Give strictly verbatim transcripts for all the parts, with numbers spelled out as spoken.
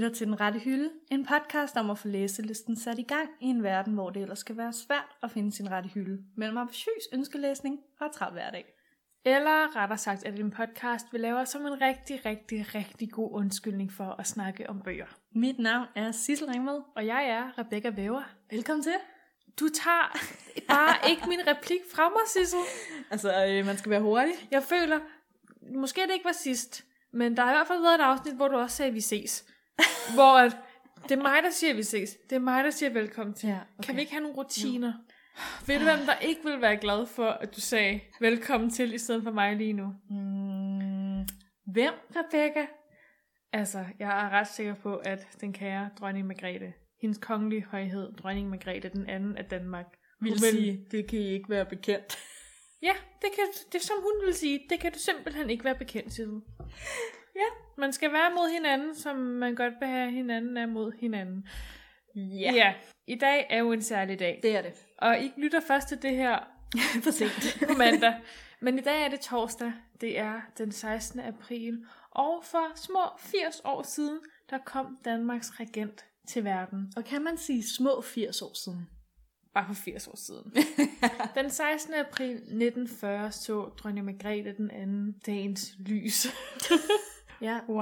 lytter til Den Rette Hylde, en podcast om at få læselisten sat i gang i en verden, hvor det ellers skal være svært at finde sin rette hylde, mellem ambitiøs ønskelæsning og travl hverdag. Eller rettere sagt, at en podcast vi laver som en rigtig, rigtig, rigtig god undskyldning for at snakke om bøger. Mit navn er Sissel Ringvad, og jeg er Rebecca Bæver. Velkommen til. Du tager bare ikke min replik fra mig, Sissel. Altså, øh, man skal være hurtig. Jeg føler, måske det ikke var sidst, men der har i hvert fald været et afsnit, hvor du også sagde, vi ses. Hvor at, det er mig, der siger, vi ses. Det er mig, der siger velkommen til. Ja, okay. Kan vi ikke have nogle rutiner? No. Ved du, hvem der ikke vil være glad for, at du sagde velkommen til, i stedet for mig lige nu? Mm. Hvem, Rebecca? Altså, jeg er ret sikker på, at den kære dronning Margrethe, hendes kongelige højhed, dronning Margrethe den anden af Danmark, vil sige, det kan I ikke være bekendt. Ja, det, kan, det som hun vil sige, det kan du simpelthen ikke være bekendt til. Ja, man skal være mod hinanden, som man godt vil have hinanden er mod hinanden. Ja. Ja, i dag er jo en særlig dag. Det er det. Og I lytter først til det her for sent på mandag. Men i dag er det torsdag, det er den sekstende april, og for små firs år siden, der kom Danmarks regent til verden. Og kan man sige små firs år siden? Bare for firs år siden. Den sekstende april nitten fyrre så dronning Margrethe den anden dagens lys. Ja. Wow.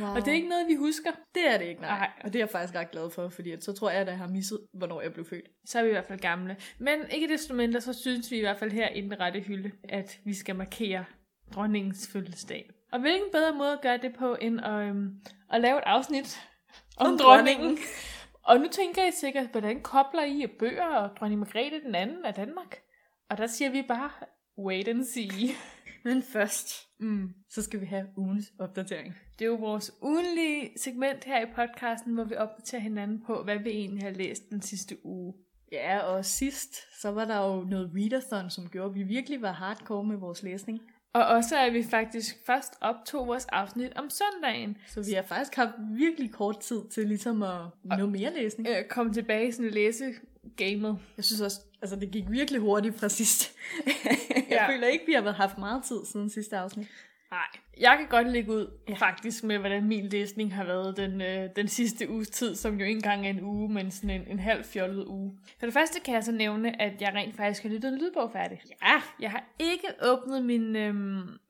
wow. Og det er ikke noget, vi husker. Det er det ikke, nej. nej. Og det er jeg faktisk ret glad for, fordi så tror jeg, at jeg har misset, hvornår jeg blev født. Så er vi i hvert fald gamle. Men ikke desto mindre, så synes vi i hvert fald her i Den Rette Hylde, at vi skal markere dronningens fødselsdag. Og hvilken bedre måde at gøre det på, end at, øhm, at lave et afsnit om, om dronningen. dronningen. Og nu tænker I sikkert, hvordan kobler I af bøger og dronning Margrethe den anden af Danmark? Og der siger vi bare, wait and see. Men først, mm, så skal vi have ugens opdatering. Det er jo vores ugenlige segment her i podcasten, hvor vi opdaterer hinanden på, hvad vi egentlig har læst den sidste uge. Ja, og sidst, så var der jo noget readathon, som gjorde, at vi virkelig var hardcore med vores læsning. Og også at vi faktisk først optog vores afsnit om søndagen. Så vi har faktisk haft virkelig kort tid til ligesom at nå mere læsning. Øh, komme tilbage i sådan læsegamet. Jeg synes også, altså det gik virkelig hurtigt fra sidst. Jeg ja. føler ikke, vi har haft meget tid siden sidste afsnit. Nej, jeg kan godt lægge ud ja. faktisk med, hvordan min læsning har været den, øh, den sidste uges tid, som jo ikke engang er en uge, men sådan en, en halv fjollet uge. For det første kan jeg så nævne, at jeg rent faktisk har lyttet en lydbog færdig. Ja, jeg har ikke åbnet min, øh,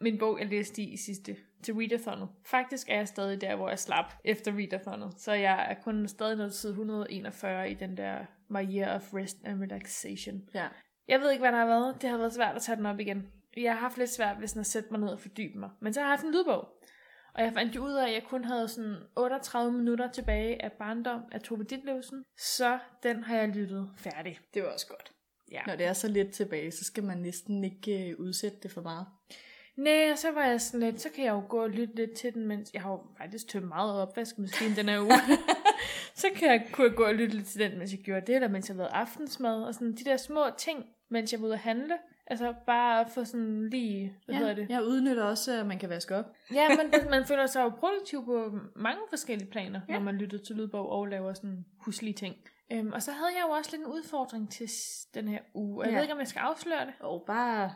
min bog, jeg læste i sidste til readathon. Faktisk er jeg stadig der, hvor jeg slap efter readathon, så jeg er kun stadig nået til side et hundrede og enogfyrre i den der My Year of Rest and Relaxation. Ja. Jeg ved ikke, hvad der har været. Det har været svært at tage den op igen. Jeg har haft lidt svært ved sådan at sætte mig ned og fordybe mig. Men så har jeg haft en lydbog. Og jeg fandt jo ud af, at jeg kun havde sådan otteogtredive minutter tilbage af Barndom af Tove Ditlevsen. Så den har jeg lyttet færdig. Det var også godt. Ja. Når det er så lidt tilbage, så skal man næsten ikke øh, udsætte det for meget. Næh, så var jeg sådan lidt, så kan jeg jo gå og lytte lidt til den, mens jeg har jo faktisk tømt meget opvaskemaskinen den her uge. Så kan jeg, kunne jeg gå og lytte lidt til den, mens jeg gjorde det, eller mens jeg lavede aftensmad, og sådan de der små ting, mens jeg var ude at handle. Altså bare for sådan lige, hvad ja, hedder det? Jeg udnytter også, at man kan vaske op. Ja, men man føler sig jo produktiv på mange forskellige planer, ja. Når man lytter til lydbog og laver sådan huslige ting. Øhm, og så havde jeg jo også lidt en udfordring til den her uge. Jeg ja. ved ikke, om jeg skal afsløre det. Og bare...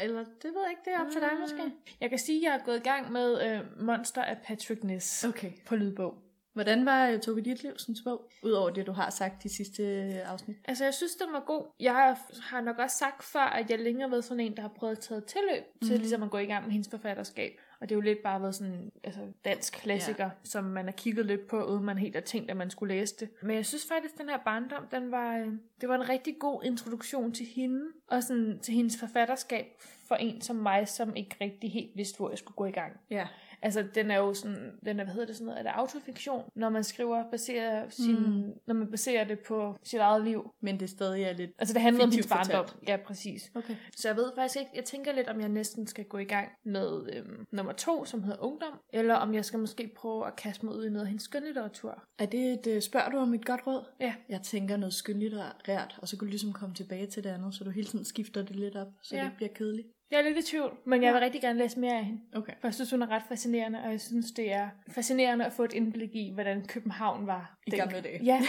Eller det ved jeg ikke, det er op mm. til dig måske. Jeg kan sige, at jeg har gået i gang med øh, Monster af Patrick Ness okay. på lydbog. Hvordan var Tove Ditlevsens bog, udover det, du har sagt de sidste afsnit? Altså, jeg synes, den var god. Jeg har nok også sagt før, at jeg længere har været sådan en, der har prøvet at tage tilløb mm. til ligesom at gå i gang med hendes forfatterskab. Og det er jo lidt bare været sådan en altså, dansk klassiker, ja. Som man har kigget lidt på, uden man helt har tænkt, at man skulle læse det. Men jeg synes faktisk, at den her Barndom, den var, det var en rigtig god introduktion til hende, og sådan, til hendes forfatterskab for en som mig, som ikke rigtig helt vidste, hvor jeg skulle gå i gang. Ja. Altså, den er jo sådan, den er, hvad hedder det sådan noget, er det autofiktion, når man skriver, baserer sin, mm. når man baserer det på sit eget liv. Men det stadig er lidt altså, det handler om hendes barndom. Ja, præcis. Okay. Så jeg ved faktisk ikke, jeg tænker lidt, om jeg næsten skal gå i gang med øhm, nummer to, som hedder Ungdom, eller om jeg skal måske prøve at kaste mig ud i noget af hendes skønlitteratur. Er det et, spørger du om et godt råd? Ja. Jeg tænker noget skønlitterært, og så kan du ligesom komme tilbage til det andet, så du hele tiden skifter det lidt op, så ja. det ikke bliver kedeligt. Jeg er lidt i tvivl, men jeg vil rigtig gerne læse mere af hende. Okay. For jeg synes, hun er ret fascinerende, og jeg synes, det er fascinerende at få et indblik i, hvordan København var. I gamle dage. Ja.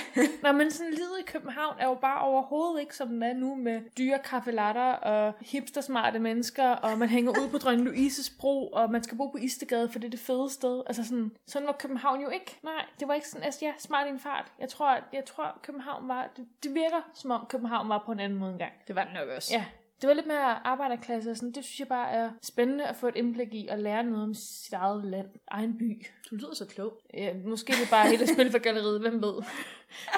Nå, men sådan livet i København er jo bare overhovedet ikke, som den er nu, med dyre kaffelatter og hipstersmarte mennesker, og man hænger ud på Dronning Louises Bro, og man skal bo på Istegade, for det er det fede sted. Altså sådan, sådan var København jo ikke. Nej, det var ikke sådan, altså ja, smart i en fart. Jeg tror, jeg tror København var, det, det virker som om København var på en anden måde engang. Det var det nok også. Ja. Det var lidt mere arbejderklasse og sådan. Det synes jeg bare er spændende at få et indblik i og lære noget om sit eget land, egen by. Du lyder så klog. Ja, måske er det bare helt at spille for galleriet, hvem ved.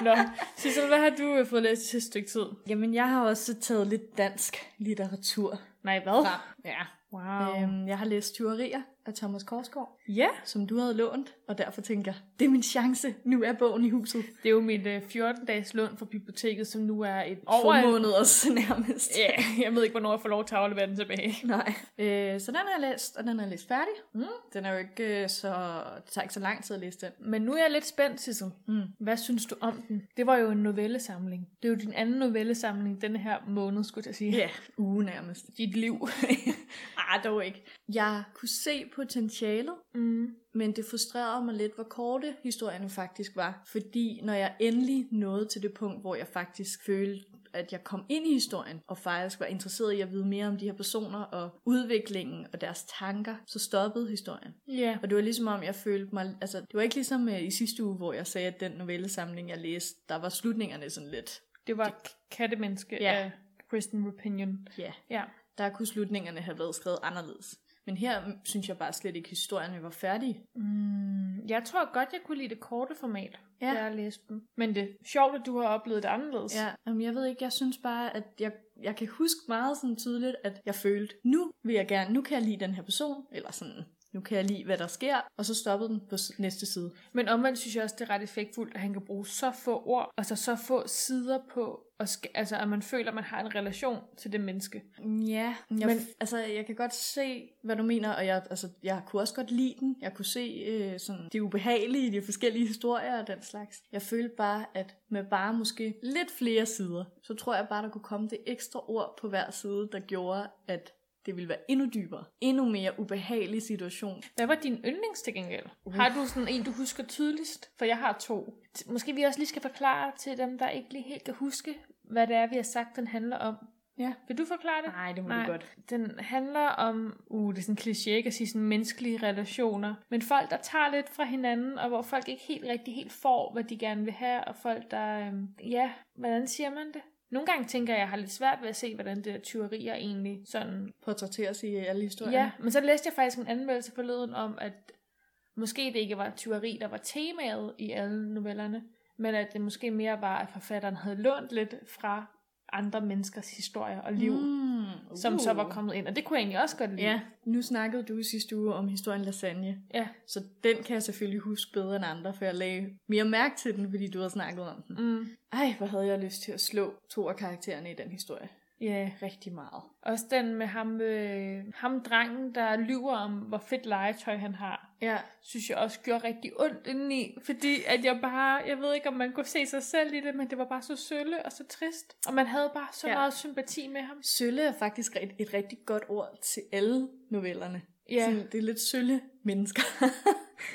Nå, Sissel, hvad har du fået læst i sidste stykke tid? Jamen, jeg har også taget lidt dansk litteratur. Nej, hvad? Fra. Ja. Wow. Øhm, jeg har læst Tuerier af Thomas Korsgaard, yeah. som du havde lånt, og derfor tænker jeg, det er min chance, nu er bogen i huset. Det er jo mit øh, fjorten-dages lån fra biblioteket, som nu er et formåneders nærmest. Ja, yeah, jeg ved ikke, hvornår jeg får lov til at aflevere den tilbage. Nej. Øh, så den har jeg læst, og den har jeg læst færdig. Mm. Den er jo ikke øh, så... Det tager ikke så lang tid at læse den. Men nu er jeg lidt spændt, Sissel. Mm. Hvad synes du om den? Det var jo en novellesamling. Det er jo din anden novellesamling denne her måned, skulle jeg sige. Ja, yeah. uge nærmest. Dit liv. Ah, dog ikke. Jeg kunne se potentialet, mm. men det frustrerede mig lidt, hvor korte historierne faktisk var. Fordi når jeg endelig nåede til det punkt, hvor jeg faktisk følte, at jeg kom ind i historien, og faktisk var interesseret i at vide mere om de her personer, og udviklingen og deres tanker, så stoppede historien. Yeah. Og det var ligesom om, jeg følte mig... Altså, det var ikke ligesom i sidste uge, hvor jeg sagde, at den novellesamling, jeg læste, der var slutningerne sådan lidt... Det var det... Katte-menneske yeah. af Kristen Rapinion. Ja. Yeah. Yeah. Der kunne slutningerne have været skrevet anderledes. Men her synes jeg bare slet ikke, at historierne var færdige. Mm, jeg tror godt, jeg kunne lide det korte format, ja. da jeg læste dem. Men det er sjovt, at du har oplevet det anderledes. Ja, jamen, jeg ved ikke, jeg synes bare, at jeg, jeg kan huske meget sådan tydeligt, at jeg følte, nu vil jeg gerne, nu kan jeg lide den her person, eller sådan... Nu kan jeg lide, hvad der sker, og så stoppede den på næste side. Men omvendt synes jeg også, det er ret effektfuldt, at han kan bruge så få ord, og så så få sider på, og sk- altså, at man føler, at man har en relation til det menneske. Ja, jeg, men altså, jeg kan godt se, hvad du mener, og jeg, altså, jeg kunne også godt lide den. Jeg kunne se øh, sådan, det ubehagelige i de forskellige historier og den slags. Jeg følte bare, at med bare måske lidt flere sider, så tror jeg bare, der kunne komme det ekstra ord på hver side, der gjorde, at... Det ville være endnu dybere. Endnu mere ubehagelig situation. Hvad var din yndlings til gengæld? Uh. Har du sådan en, du husker tydeligst? For jeg har to. Måske vi også lige skal forklare til dem, der ikke lige helt kan huske, hvad det er, vi har sagt, den handler om. Ja. Vil du forklare det? Nej, det må Nej. du godt. Den handler om, uh, det er sådan en kliché ikke at sige sådan menneskelige relationer, men folk, der tager lidt fra hinanden, og hvor folk ikke helt rigtig helt får, hvad de gerne vil have, og folk, der, øhm, ja, hvordan siger man det? Nogle gange tænker jeg, jeg har lidt svært ved at se, hvordan det der tyverier egentlig sådan... Portrætteres i alle historierne. Ja, men så læste jeg faktisk en anmeldelse forleden om, at måske det ikke var tyveri, der var temaet i alle novellerne, men at det måske mere var, at forfatteren havde lånt lidt fra andre menneskers historier og liv, mm, uh. som så var kommet ind. Og det kunne jeg egentlig også godt lide. Ja, nu snakkede du sidste uge om historien Lasagne. Ja. Så den kan jeg selvfølgelig huske bedre end andre, for jeg lagde mere mærke til den, fordi du havde snakket om den. Mm. Ej, hvor havde jeg lyst til at slå to af karaktererne i den historie. Ja, yeah. rigtig meget. Også den med ham, øh, ham drengen, der lyver om, hvor fedt legetøj han har. Ja. Synes jeg også gjorde rigtig ondt indeni. Fordi at jeg bare, jeg ved ikke, om man kunne se sig selv i det, men det var bare så sølle og så trist. Og man havde bare så ja. meget sympati med ham. Sølle er faktisk et, et rigtig godt ord til alle novellerne. Ja. Sådan, det er lidt sølle mennesker.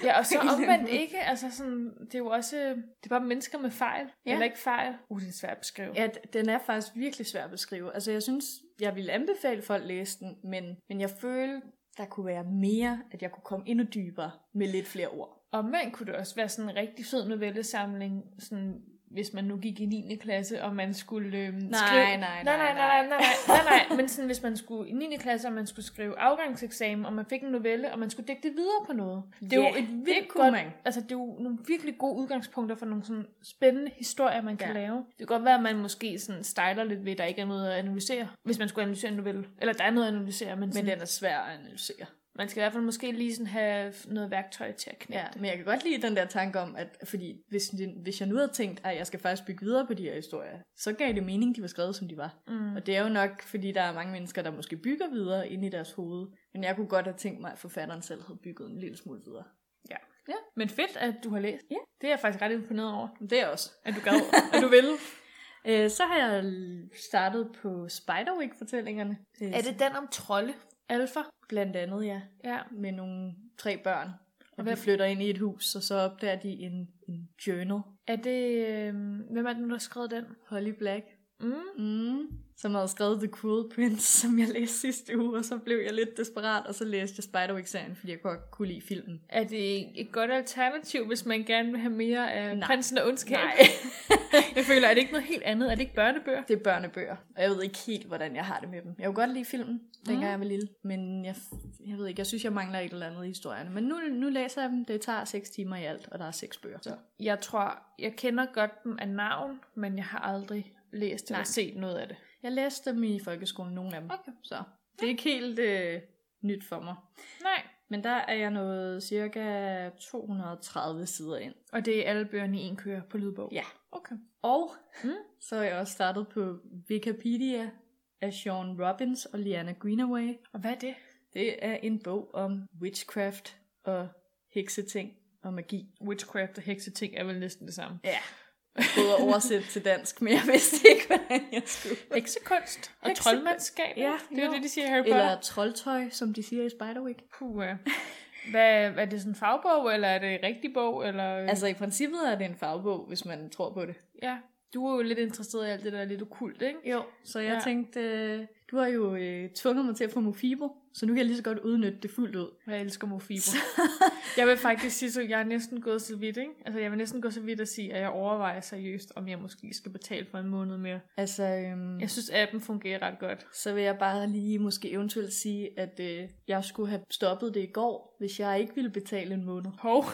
Ja, og så omvendt ikke, altså sådan, det er jo også, det er bare mennesker med fejl, ja. eller ikke fejl. Uh, det er svært at beskrive. Ja, den er faktisk virkelig svært at beskrive. Altså jeg synes, jeg ville anbefale folk at læse den, men, men jeg følte, der kunne være mere, at jeg kunne komme endnu dybere med lidt flere ord. Og man kunne det også være sådan en rigtig fed novellesamling, sådan... Hvis man nu gik i niende klasse, og man skulle øh, nej, skrive... Nej, nej, nej, nej, nej, nej, nej, nej, nej. Men sådan, hvis man skulle i niende klasse, og man skulle skrive afgangseksamen, og man fik en novelle, og man skulle digte videre på noget. Det er yeah, jo et virkelig godt... Man. Altså, det er jo nogle virkelig gode udgangspunkter for nogle sådan spændende historier, man kan ja. lave. Det kan godt være, at man måske sådan stejler lidt ved, der ikke er noget at analysere, hvis man skulle analysere en novelle. Eller der er noget at analysere, men... Sådan... Men den er svær at analysere. Man skal i hvert fald måske lige sådan have noget værktøj til at knække. Ja, men jeg kan godt lide den der tanke om, at fordi hvis, det, hvis jeg nu havde tænkt, at jeg skal faktisk bygge videre på de her historier, så gav det mening, de var skrevet, som de var. Mm. Og det er jo nok, fordi der er mange mennesker, der måske bygger videre inde i deres hoved. Men jeg kunne godt have tænkt mig, at forfatteren selv havde bygget en lille smule videre. Ja. ja. Men fedt, at du har læst. Ja. Det er jeg faktisk ret imponeret over. Det er også. At du gad, at du ville. Øh, så har jeg startet på Spiderwick-fortællingerne. Er det den om trolde? Alfa, blandt andet, ja. ja. Med nogle tre børn. Og de flytter ind i et hus, og så opdager de en, en journal. Er det... Øh, hvem er det nu, der har skrevet den? Holly Black. Mm. Mm. Som havde skrevet The Cruel Prince, som jeg læste sidste uge, og så blev jeg lidt desperat, og så læste jeg Spiderwick-serien, fordi jeg godt kunne lide filmen. Er det et godt alternativ, hvis man gerne vil have mere af Nej. Prinsen og ondskab? Nej. Jeg føler, er det ikke noget helt andet? Er det ikke børnebøger? Det er børnebøger, og jeg ved ikke helt, hvordan jeg har det med dem. Jeg kunne godt lide filmen, dengang mm. jeg var lille, men jeg, jeg ved ikke, jeg synes, jeg mangler et eller andet i historierne. Men nu, nu læser jeg dem, det tager seks timer i alt, og der er seks bøger. Så. Jeg tror, jeg kender godt dem af navn, men jeg har aldrig læst eller Nej. set noget af det. Jeg læste dem i folkeskolen, nogle af dem. Okay. Så det er ikke helt øh, nyt for mig. Nej. Men der er jeg nået cirka to hundrede og tredive sider ind. Og det er alle bøgerne i en kører på lydbog? Ja. Okay. Og mm. så er jeg også startet på Wikipedia af Sean Robbins og Liana Greenaway. Og hvad er det? Det er en bog om witchcraft og hekseting og magi. Witchcraft og hekseting er vel næsten det samme. Ja. Både at oversætte til dansk, men jeg vidste ikke, hvordan jeg skulle. Heksekunst og Hekse... troldmandskab. Ja, det er jo det, de siger i Harry Potter. Eller troldtøj, som de siger i Spiderwick. Puh, ja. Hvad, er det sådan en fagbog, eller er det en rigtig bog? Eller... Altså i princippet er det en fagbog, hvis man tror på det. Ja, du er jo lidt interesseret i alt det, der er lidt okult, ikke? Jo, så jeg ja. tænkte, du har jo øh, tvunget mig til at få Mofibo, så nu kan jeg lige så godt udnytte det fuldt ud. Jeg elsker Mofibo. Så. Jeg vil faktisk sige, så jeg er næsten gået så vidt, ikke? Altså, jeg vil næsten gå så vidt at sige, at jeg overvejer seriøst, om jeg måske skal betale for en måned mere. Altså, øhm, jeg synes, appen fungerer ret godt. Så vil jeg bare lige måske eventuelt sige, at øh, jeg skulle have stoppet det i går, hvis jeg ikke ville betale en måned. Hov,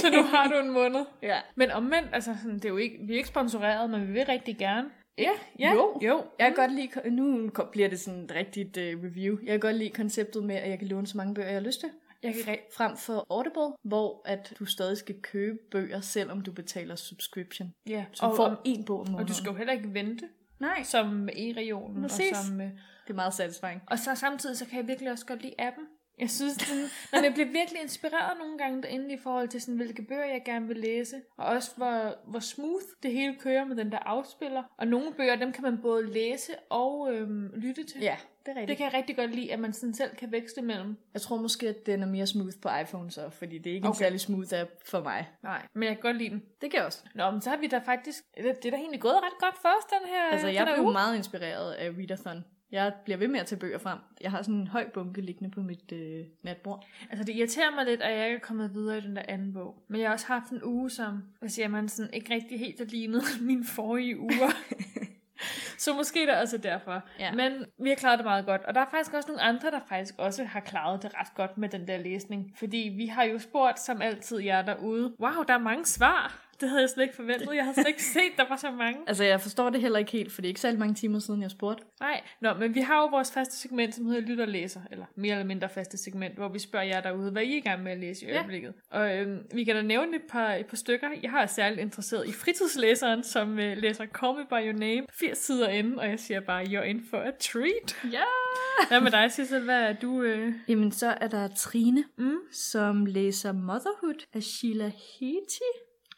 så nu har du en måned. Ja. Men omvendt, altså, sådan, det er jo ikke, vi er ikke sponsoreret, men vi vil rigtig gerne. Ja, ja, jo, jo. Jeg kan mm. godt lide, nu bliver det sådan et rigtigt uh, review, jeg kan godt lide konceptet med, at jeg kan låne så mange bøger, jeg har lyst til. Jeg kan re- frem for Audible, hvor at du stadig skal købe bøger, selvom du betaler subscription. Ja, som får én bog om måneden. Og du skal jo heller ikke vente. Nej. Som e-regionen. Og som, uh, det er meget satisfying. Og så samtidig, så kan jeg virkelig også godt lide appen. Jeg synes, den, når jeg bliver virkelig inspireret nogle gange derinde i forhold til, sådan, hvilke bøger jeg gerne vil læse. Og også, hvor, hvor smooth det hele kører med den der afspiller. Og nogle bøger, dem kan man både læse og øhm, lytte til. Ja, det er rigtigt. Det kan jeg rigtig godt lide, at man sådan selv kan veksle mellem. Jeg tror måske, at den er mere smooth på iPhone så, fordi det er ikke okay. en særlig smooth app for mig. Nej, men jeg kan godt lide den. Det kan jeg også. Nå, men så har vi da faktisk... Det er da egentlig gået ret godt for os, den her... Altså, jeg blev meget inspireret af Readathon. Jeg bliver ved med at tage bøger frem. Jeg har sådan en høj bunke liggende på mit øh, natbord. Altså det irriterer mig lidt, at jeg ikke er kommet videre i den der anden bog. Men jeg har også haft en uge, som hvad siger man, sådan, ikke rigtig helt har lignet mine forrige uger. Så måske det er også derfor. Ja. Men vi har klaret det meget godt. Og der er faktisk også nogle andre, der faktisk også har klaret det ret godt med den der læsning. Fordi vi har jo spurgt, som altid jer derude, wow, der er mange svar. Det havde jeg slet ikke forventet. Jeg havde slet ikke set, der var så mange. Altså, jeg forstår det heller ikke helt, for det er ikke så mange timer siden, jeg spurgte. Nej, nå, men vi har jo vores faste segment, som hedder Lyt og Læser, eller mere eller mindre faste segment, hvor vi spørger jer derude, hvad I er i gang med at læse i øjeblikket. Ja. Og øhm, vi kan da nævne et par, et par stykker. Jeg har særligt interesseret i fritidslæseren, som øh, læser Call Me By Your Name, firs sider inde, og jeg siger bare, you're in for a treat. Ja! Hvad med dig, Sissel? Hvad er du? Øh... Jamen, så er der Trine, mm. som læser Motherhood af Sheila Heti.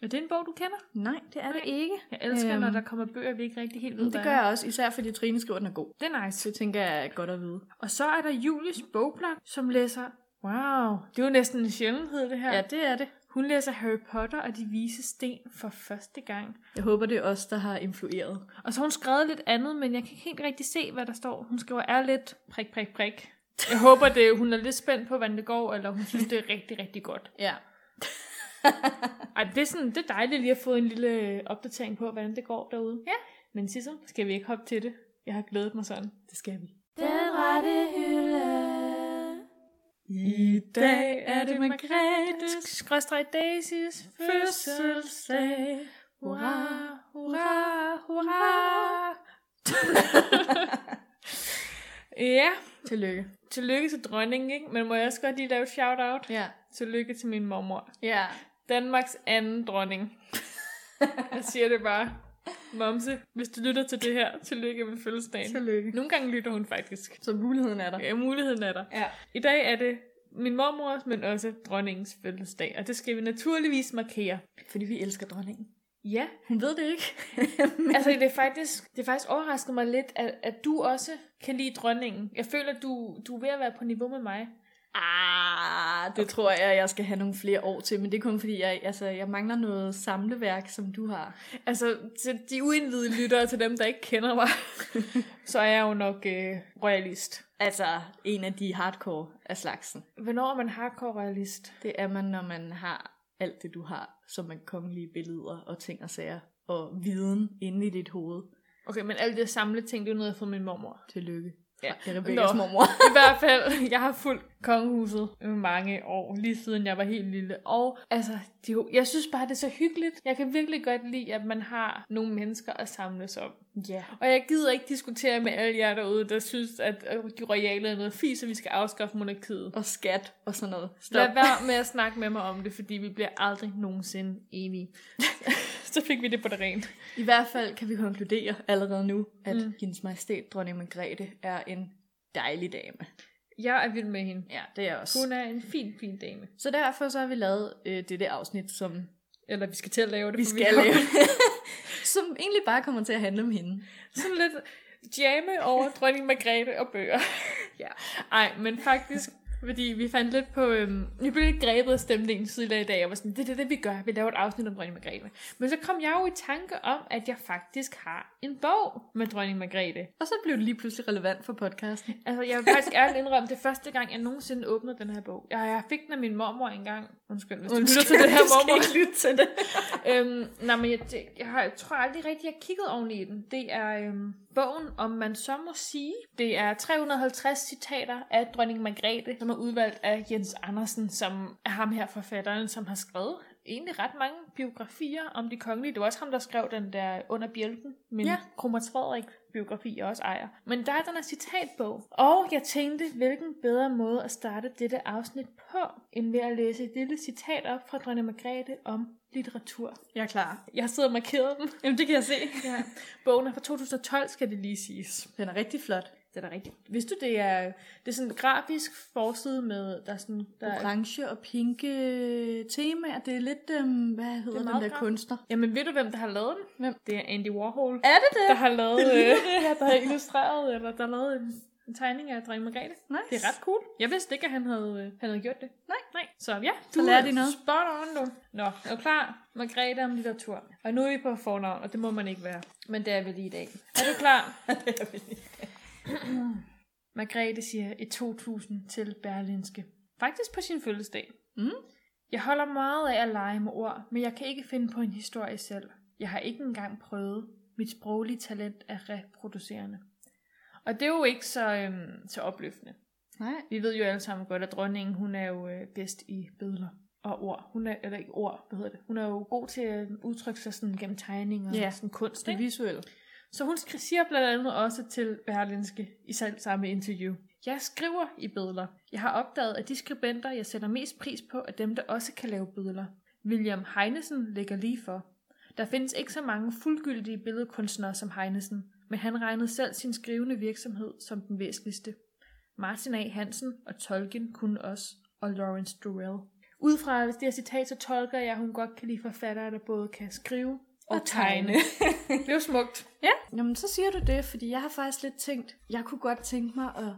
Er det en bog, du kender? Nej, det er Nej. det ikke. Jeg elsker, øhm, når der kommer bøger, vi ikke rigtig helt ved, det gør jeg også, især fordi Trine skriver, den er god. Det er nice. Det tænker jeg er godt at vide. Og så er der Julies bogblok, som læser... Wow, det er jo næsten en sjældenhed, det her. Ja, det er det. Hun læser Harry Potter og De Vise Sten for første gang. Jeg håber, det er os, der har influeret. Og så har hun skrevet lidt andet, men jeg kan ikke helt rigtig se, hvad der står. Hun skriver, er lidt prik, prik, prik. Jeg håber, det, hun er lidt spændt på, hvordan det går, eller hun synes, det er rigtig, rigtig godt. Ja. Ej, det er, sådan, det er dejligt lige at få en lille opdatering på, hvordan det går derude. Ja. Men Sissel, skal vi ikke hoppe til det? Jeg har glædet mig sådan. Det skal vi. Den rette hylde. I dag er det Margrethes skrøstrej Daisys fødselsdag. Hurra, hurra, hurra. Ja. Tillykke. Tillykke til dronningen, ikke? Men må jeg også godt lige lave et shout-out? Ja. Tillykke til min mormor. Ja. Danmarks anden dronning. Jeg siger det bare. Momse, hvis du lytter til det her, tillykke med fødselsdagen. Tillykke. Nogle gange lytter hun faktisk. Så muligheden er der. Ja, muligheden er der. Ja. I dag er det min mormors, men også dronningens fødselsdag. Og det skal vi naturligvis markere. Fordi vi elsker dronningen. Ja, hun ved det ikke. Altså det er faktisk, det er faktisk overrasket mig lidt, at, at du også kan lide dronningen. Jeg føler, at du, du er ved at være på niveau med mig. Ah, det tror jeg, jeg skal have nogle flere år til, men det er kun fordi, jeg, altså, jeg mangler noget samleværk, som du har. Altså, til de uindvidede lyttere, til dem, der ikke kender mig, så er jeg jo nok øh, royalist. Altså, en af de hardcore af slagsen. Hvornår er man hardcore royalist? Det er man, når man har alt det, du har, som er kongelige billeder og ting og sager, og viden inde i dit hoved. Okay, men alt det samlede ting, det er jo noget, jeg har fået min mormor. Tillykke. Ja, det er Rebeccas mormor. I hvert fald, jeg har fulgt kongehuset i mange år, lige siden jeg var helt lille. Og altså, det jo, jeg synes bare, det er så hyggeligt. Jeg kan virkelig godt lide, at man har nogle mennesker at samles om. Yeah. Og jeg gider ikke diskutere med alle jer derude, der synes, at de royale er noget fis, og vi skal afskaffe monarkiet. Og skat og sådan noget. Stop. Lad være med at snakke med mig om det, fordi vi bliver aldrig nogensinde enige. Så fik vi det på det rent. I hvert fald kan vi konkludere allerede nu, at mm. hendes majestæt, dronning Margrethe, er en dejlig dame. Jeg er vild med hende. Ja, det er jeg også. Hun er en fin, fin dame. Så derfor så har vi lavet øh, det der afsnit, som... Eller vi skal til at lave det. Vi skal vi lave som egentlig bare kommer til at handle om hende. Sådan lidt jamme over dronning Margrethe og bøger. Ja. Ej, men faktisk... Fordi vi fandt lidt på, øhm, vi blev lidt grebet af stemningen tidligere i dag, og var sådan, det er det, det, vi gør, vi laver et afsnit om dronning Margrethe. Men så kom jeg jo i tanke om, at jeg faktisk har en bog med dronning Margrethe. Og så blev det lige pludselig relevant for podcasten. Altså, jeg vil faktisk ærligt indrømme, det første gang, jeg nogensinde åbnede den her bog. Jeg, jeg fik den af min mormor engang. Undskyld, hvis du lytter til det her, mormor. Jeg skal ikke lytte til det. øhm, nej, men jeg, det, jeg, har, jeg tror aldrig rigtigt, jeg har kigget oven i den. Det er... Øhm, bogen, om man så må sige, det er tre hundrede og halvtreds citater af dronning Margrethe, som er udvalgt af Jens Andersen, som er ham her forfatteren, som har skrevet egentlig ret mange biografier om de kongelige. Det var også ham, der skrev den der Under bjælken, men ja. Kronprins Frederik biografi jeg også ejer. Men der er den her citatbog, og jeg tænkte, hvilken bedre måde at starte dette afsnit på, end ved at læse et lille citat op fra dronning Margrethe om litteratur. Jeg er klar. Jeg sidder og markerer dem. Jamen, det kan jeg se. Ja. Bogen er fra to tusind og tolv, skal det lige siges. Den er rigtig flot. Den er rigtig. Vidste du, det er, det er sådan en grafisk forside med, der er sådan... Der orange er, og pinke temaer. Det er lidt, øhm, hvad hedder den der graf. Kunstner? Jamen, ved du, hvem der har lavet den? Hvem? Det er Andy Warhol. Er det det? Der har lavet... Det øh, det. Der har illustreret, eller der har lavet en... En tegning af dronning Margrethe. Nice. Det er ret cool. Jeg vidste ikke, at han havde, han havde gjort det. Nej. Nej. Så ja, du lærte noget. Spot on, du. Nå, er du klar? Margrethe om litteratur. Og nu er vi på fornavn, og det må man ikke være. Men det er vi lige i dag. Er du klar? Det er vi lige i dag. Margrethe siger i to tusind til Berlinske. Faktisk på sin fødselsdag. Mm? Jeg holder meget af at lege med ord, men jeg kan ikke finde på en historie selv. Jeg har ikke engang prøvet. Mit sproglige talent er reproducerende. Og det er jo ikke så, øhm, så opløftende. Nej. Vi ved jo alle sammen godt, at dronningen, hun er jo øh, bedst i billeder og ord. Hun er, eller ikke ord, hvad hedder det? Hun er jo god til at udtrykke sig sådan gennem tegninger, ja, og sådan kunst, det visuelle. Så hun siger blandt andet også til Berlinske i selv samme interview. Jeg skriver i billeder. Jeg har opdaget, at de skribenter, jeg sætter mest pris på, er dem, der også kan lave billeder. William Heinesen ligger lige for. Der findes ikke så mange fuldgyldige billedkunstnere som Heinesen, men han regnede selv sin skrivende virksomhed som den væsentligste. Martin A. Hansen og Tolkien kunne også, og Lawrence Durrell. Ud fra det her citat, så tolker jeg, at hun godt kan lide forfattere, der både kan skrive og, og tegne. tegne. Det er jo smukt. Ja, jamen så siger du det, fordi jeg har faktisk lidt tænkt, jeg kunne godt tænke mig at,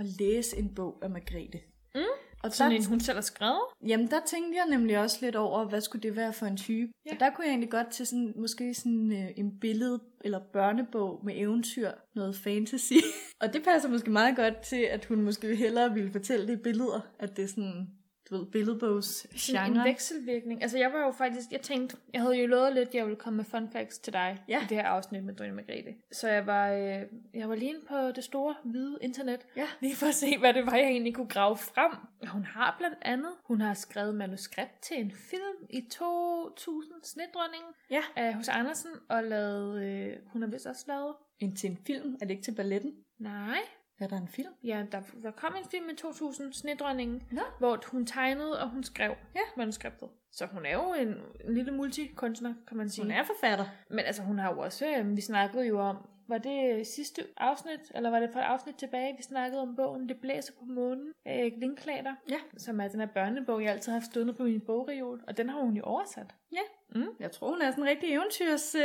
at læse en bog af Margrethe. Mm. Og sådan der, en, hun selv har skrevet? Jamen, der tænkte jeg nemlig også lidt over, hvad skulle det være for en type. Ja. Og der kunne jeg egentlig godt til sådan, måske sådan øh, en billede- eller børnebog med eventyr, noget fantasy. Og det passer måske meget godt til, at hun måske hellere ville fortælle det i billeder, at det er sådan, du ved, billedbogsgenre. En vekselvirkning. Altså, jeg var jo faktisk, jeg tænkte, jeg havde jo lovet lidt, jeg ville komme med fun facts til dig, ja, i det her afsnit med dronning Margrethe. Så jeg var, øh, jeg var lige inde på det store, hvide internet, ja, lige for at se, hvad det var, jeg egentlig kunne grave frem. Hun har blandt andet, hun har skrevet manuskript til en film i to tusind, Snedronningen, ja, af hos Andersen, og lavet, øh, hun har vist også lavet. En til en film, er det ikke til balletten? Nej. Er der en film? Ja, der, der kom en film i to tusind, Snedronningen, ja, hvor hun tegnede, og hun skrev, ja, manuskriptet. Så hun er jo en, en lille multikunstner, kan man sige. Hun er forfatter. Men altså, hun har jo også, vi snakkede jo om, var det sidste afsnit, eller var det for et afsnit tilbage, vi snakkede om bogen Det Blæser på Månen af Erik Linklater, ja, som er den her børnebog, jeg altid har haft stående på min bogreol, og den har hun jo oversat. Ja, Mm, jeg tror, hun er sådan en rigtig eventyrs øh,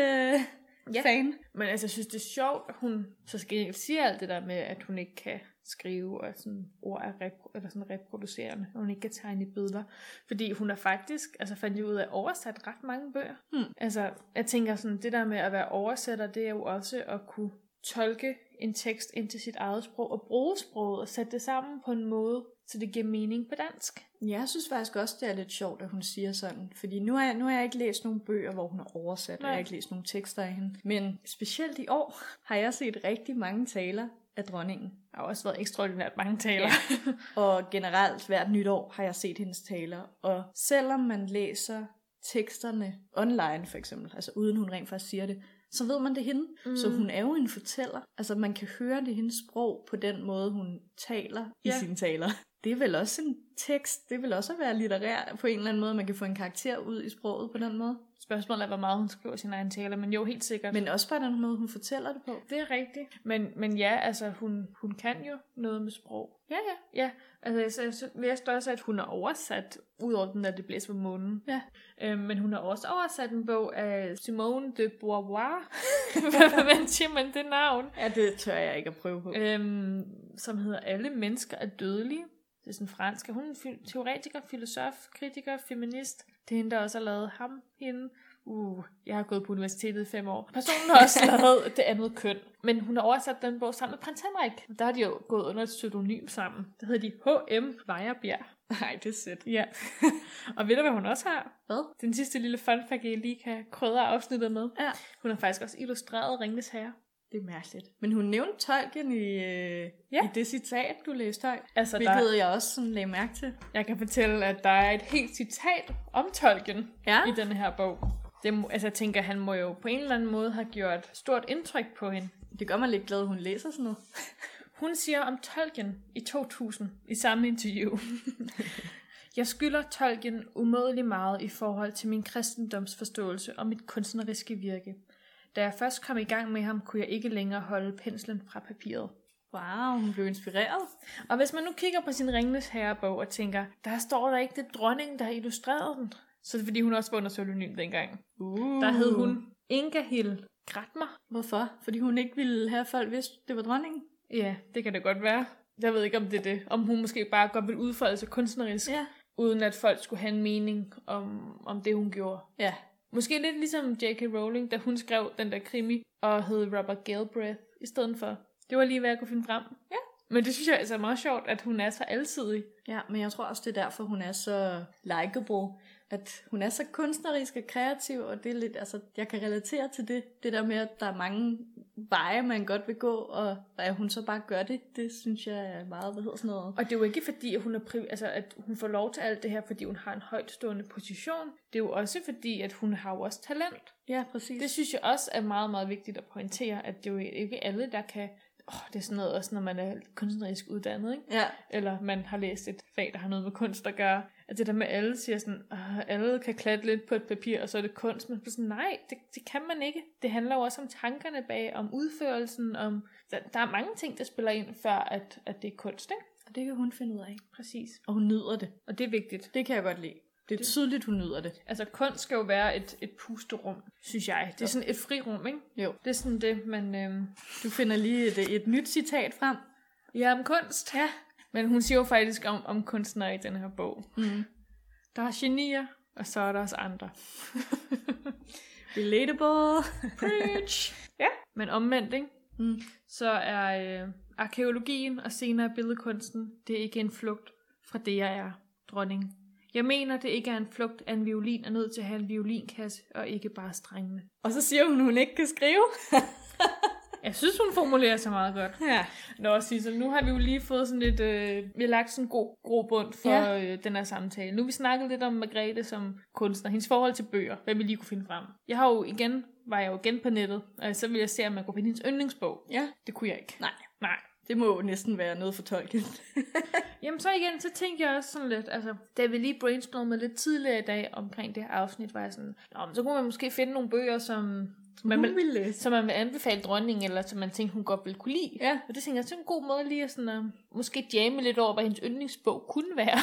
ja. fan. Men altså, jeg synes, det er sjovt, at hun så skal siger alt det der med, at hun ikke kan skrive, og sådan ord er repro- eller sådan reproducerende, og hun ikke kan tegne billeder. Fordi hun har faktisk, altså fandt jeg ud af, oversat ret mange bøger. Hmm. Altså, jeg tænker sådan, det der med at være oversætter, det er jo også at kunne tolke en tekst ind til sit eget sprog, og bruge sproget, og sætte det sammen på en måde, så det giver mening på dansk. Jeg synes faktisk også, det er lidt sjovt, at hun siger sådan. Fordi nu har jeg, nu har jeg ikke læst nogle bøger, hvor hun er oversat, og jeg har ikke læst nogle tekster af hende. Men specielt i år har jeg set rigtig mange taler af dronningen. Der har også været ekstraordinært mange taler. Ja. Og generelt hvert nytår har jeg set hendes taler. Og selvom man læser teksterne online for eksempel, altså uden hun rent faktisk siger det, så ved man det hende. Mm. Så hun er jo en fortæller. Altså man kan høre det hendes sprog på den måde, hun taler i ja. sine taler. Det er vel også en tekst, det er vel også at være litterær på en eller anden måde, man kan få en karakter ud i sproget på den måde. Spørgsmålet er, hvor meget hun skriver sin egen taler, men jo, helt sikkert. Men også på den måde, hun fortæller det på. Det er rigtigt. Men, men ja, altså, hun, hun kan jo noget med sprog. Ja, ja, ja. Altså, jeg, jeg læste også, at hun har oversat, udover den der Det Blæser på Månen. Ja. Øhm, men hun har også oversat en bog af Simone de Beauvoir. Hvad siger man det navn? Ja, det tør jeg ikke at prøve på. Øhm, som hedder Alle mennesker er dødelige. Det er sådan fransk. Hun er en teoretiker, filosof, kritiker, feminist. Det er hende, der også har lavet ham, hende. Uh, jeg har gået på universitetet i fem år. Personen har også lavet Det andet køn. Men hun har oversat den bog sammen med Prins Henrik. Der har de jo gået under et pseudonym sammen. Der hedder de H M Vejerbjerg. Nej, det er sødt. Ja. Og ved du, hvad hun også har? Hvad? Den sidste lille fun fact, jeg lige kan krydre afsnittet med. Ja. Hun har faktisk også illustreret Ringenes Herre. Det er mærkeligt. Men hun nævnte Tolkien i, øh, ja. i det citat, du læste højt. Altså, hvilket der, jeg også sådan lagde mærke til. Jeg kan fortælle, at der er et helt citat om Tolkien ja. i denne her bog. Det, altså, jeg tænker, han må jo på en eller anden måde have gjort stort indtryk på hende. Det gør mig lidt glad, at hun læser sådan noget. Hun siger om Tolkien i to tusind i samme interview. Jeg skylder Tolkien umådelig meget i forhold til min kristendomsforståelse og mit kunstneriske virke. Da jeg først kom i gang med ham, kunne jeg ikke længere holde penslen fra papiret. Wow, hun blev inspireret. Og hvis man nu kigger på sin Ringenes Herre-bog og tænker, der står der ikke, det dronningen, der har illustreret den. Så er det fordi, hun også var under pseudonym dengang. Uh. Der hed hun Ingahild Gratmer. Hvorfor? Fordi hun ikke ville have folk vidste, det var dronningen? Ja, det kan det godt være. Jeg ved ikke, om det er det. Om hun måske bare godt ville udfolde sig kunstnerisk, ja. uden at folk skulle have en mening om, om det, hun gjorde. Ja. Måske lidt ligesom J K Rowling, da hun skrev den der krimi, og hed Robert Galbraith i stedet for. Det var lige, hvad jeg kunne finde frem. Ja. Men det synes jeg altså er meget sjovt, at hun er så alsidig. Ja, men jeg tror også, det er derfor, hun er så likeable. At hun er så kunstnerisk og kreativ, og det er lidt, altså, jeg kan relatere til det. Det der med, at der er mange veje, man godt vil gå, og at hun så bare gør det, det synes jeg er meget, hvad hedder sådan noget. Og det er jo ikke fordi, at hun, er priv- altså, at hun får lov til alt det her, fordi hun har en højtstående position. Det er jo også fordi, at hun har jo også talent. Ja, præcis. Det synes jeg også er meget, meget vigtigt at pointere, at det er jo ikke alle, der kan... Oh, det er sådan noget også, når man er kunstnerisk uddannet, ikke? Ja. Eller man har læst et fag, der har noget med kunst at gøre. At det der med alle siger sådan, oh, alle kan klatte lidt på et papir, og så er det kunst. Men sådan, nej, det, det kan man ikke. Det handler jo også om tankerne bag, om udførelsen, om... Der, der er mange ting, der spiller ind, før at, at det er kunst, ikke? Og det kan hun finde ud af. Præcis. Og hun nyder det. Og det er vigtigt. Det kan jeg godt lide. Det er tydeligt, hun nyder det. Altså, kunst skal jo være et, et pusterum, synes jeg. Det er sådan et frirum, ikke? Jo. Det er sådan det, man... Øhm... Du finder lige et, et nyt citat frem. Ja, om kunst. Ja. Men hun siger jo faktisk om, om kunstnere i den her bog. Mm. Der er genier, og så er der også andre. Relatable. Preach. Ja. Men omvendt, ikke? Mm. Så er øh, arkeologien og senere billedkunsten, det er ikke en flugt fra det, jeg er, dronning. Jeg mener, det ikke er en flugt af en violin, er nødt til at have en violinkasse, og ikke bare strengene. Og så siger hun, hun ikke kan skrive. Jeg synes, hun formulerer sig meget godt. Ja. Nå, Sissel, nu har vi jo lige fået sådan lidt, øh, vi har lagt sådan en god grobund for ja. øh, den her samtale. Nu har vi snakket lidt om Margrethe som kunstner, hendes forhold til bøger, hvad vi lige kunne finde frem. Jeg har jo igen, var jeg jo igen på nettet, og så ville jeg se, om man kunne finde hendes yndlingsbog. Ja. Det kunne jeg ikke. Nej. Nej. Det må jo næsten være noget for Tolkien. Jamen så igen, så tænkte jeg også sådan lidt, altså, da vi lige brainstormede lidt tidligere i dag omkring det her afsnit, var jeg sådan, så kunne man måske finde nogle bøger, som man vil, vil som man vil anbefale dronningen, eller som man tænkte, hun godt ville kunne lide. Ja. Og det tænkte jeg, så en god måde lige at sådan, uh, måske jamme lidt over, hvad hendes yndlingsbog kunne være.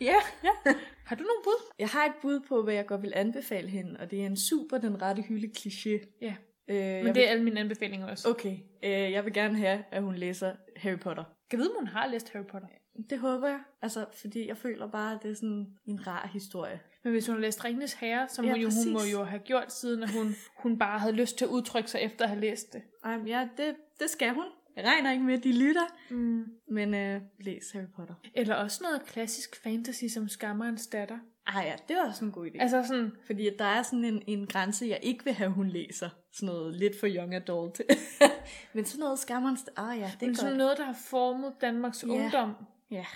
Ja, ja. Har du nogen bud? Jeg har et bud på, hvad jeg godt vil anbefale hende, og det er en super den rette hylde kliché. Ja, øh, men det vil... er alle mine anbefalinger også. Okay, øh, jeg vil gerne have, at hun læser Harry Potter. Kan du vide, om hun har læst Harry Potter? Det håber jeg, altså, fordi jeg føler bare, at det er sådan en rar historie. Men hvis hun har læst Ringenes Herre, som ja, hun, jo, hun må jo have gjort, siden at hun, hun bare havde lyst til at udtrykke sig efter at have læst det. Ej, ja, det, det skal hun. Jeg regner ikke med, at de lytter, mm. men øh, læs Harry Potter. Eller også noget klassisk fantasy som Skammerens Datter. Ah ja, det er også en god idé. Altså sådan, fordi der er sådan en, en grænse, jeg ikke vil have, hun læser. Sådan noget lidt for young adult. Men sådan noget Skammerens Datter, ah ja, det er men godt. Sådan noget, der har formet Danmarks yeah. ungdom. Ja, yeah.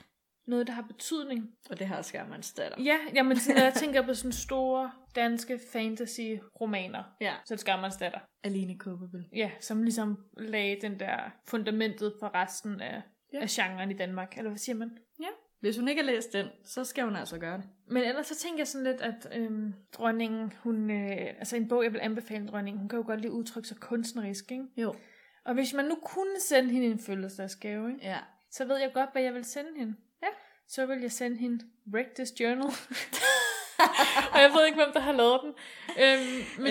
Noget, der har betydning. Og det har Skammerens Datter. Ja, jamen, når jeg tænker på sådan store danske fantasy-romaner, ja. Så er det Skammerens Datter. Aline Kåbebøl. Ja, som ligesom lagde den der fundamentet for resten af, ja. af genren i Danmark. Eller hvad siger man? Ja. Hvis hun ikke har læst den, så skal hun altså gøre det. Men ellers så tænker jeg sådan lidt, at øhm, dronningen, hun... Øh, altså en bog, jeg vil anbefale dronningen, hun kan jo godt lide udtrykke sig kunstnerisk, ikke? Jo. Og hvis man nu kunne sende hende en fødselsdagsgave, ikke? Ja. Så ved jeg godt, hvad jeg vil sende hende. Så vil jeg sende hende Wreck This Journal. Og jeg ved ikke, hvem der har lavet den. Øhm, men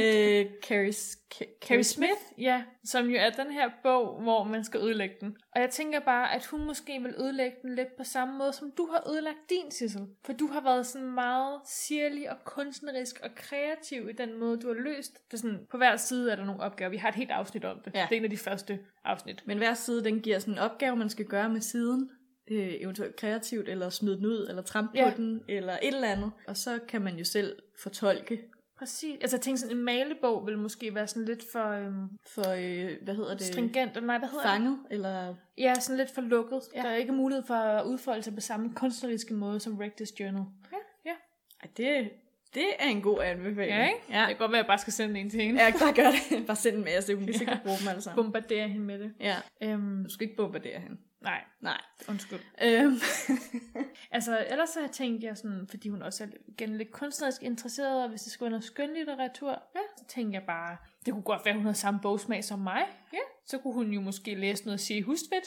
øh, Carrie, K- Carrie Smith, Smith, ja, som jo er den her bog, hvor man skal ødelægge den. Og jeg tænker bare, at hun måske vil ødelægge den lidt på samme måde, som du har ødelagt din, Sissel. For du har været sådan meget sirlig og kunstnerisk og kreativ i den måde, du har løst. Det er sådan, på hver side er der nogle opgaver. Vi har et helt afsnit om det. Ja. Det er en af de første afsnit. Men hver side, den giver sådan en opgave, man skal gøre med siden. Øh, eventuelt kreativt, eller smide den ud, eller trampe på ja. den, eller et eller andet. Og så kan man jo selv fortolke. Præcis. Altså jeg tænkte sådan, en malebog vil måske være sådan lidt for... Øhm, for, øh, hvad hedder det? Stringent, eller nej, hvad hedder fanget, det? Eller... Ja, sådan lidt for lukket. Ja. Der er ikke mulighed for at udfolde sig på samme kunstneriske måde som Wreck This Journal. Ja. Ja. Ej, det, det er en god anbefaling. Ja, ikke? Ja. Det kan godt være, at jeg bare skal sende en til hende. Ja, bare gør det. Bare send en masse, så hun kan ja. sikkert bruge dem alle sammen. Bombardere hende med det. Ja. Øhm, du skal ikke bombardere hende. Nej, nej, undskyld. Øhm. Altså, ellers så har jeg tænkt, jeg sådan, fordi hun også er igen lidt kunstnerisk interesseret, og hvis det skulle være noget skøn litteratur, ja, så tænker jeg bare, det kunne godt være, hun havde samme bogsmag som mig. Ja. Så kunne hun jo måske læse noget C. Hustvedt.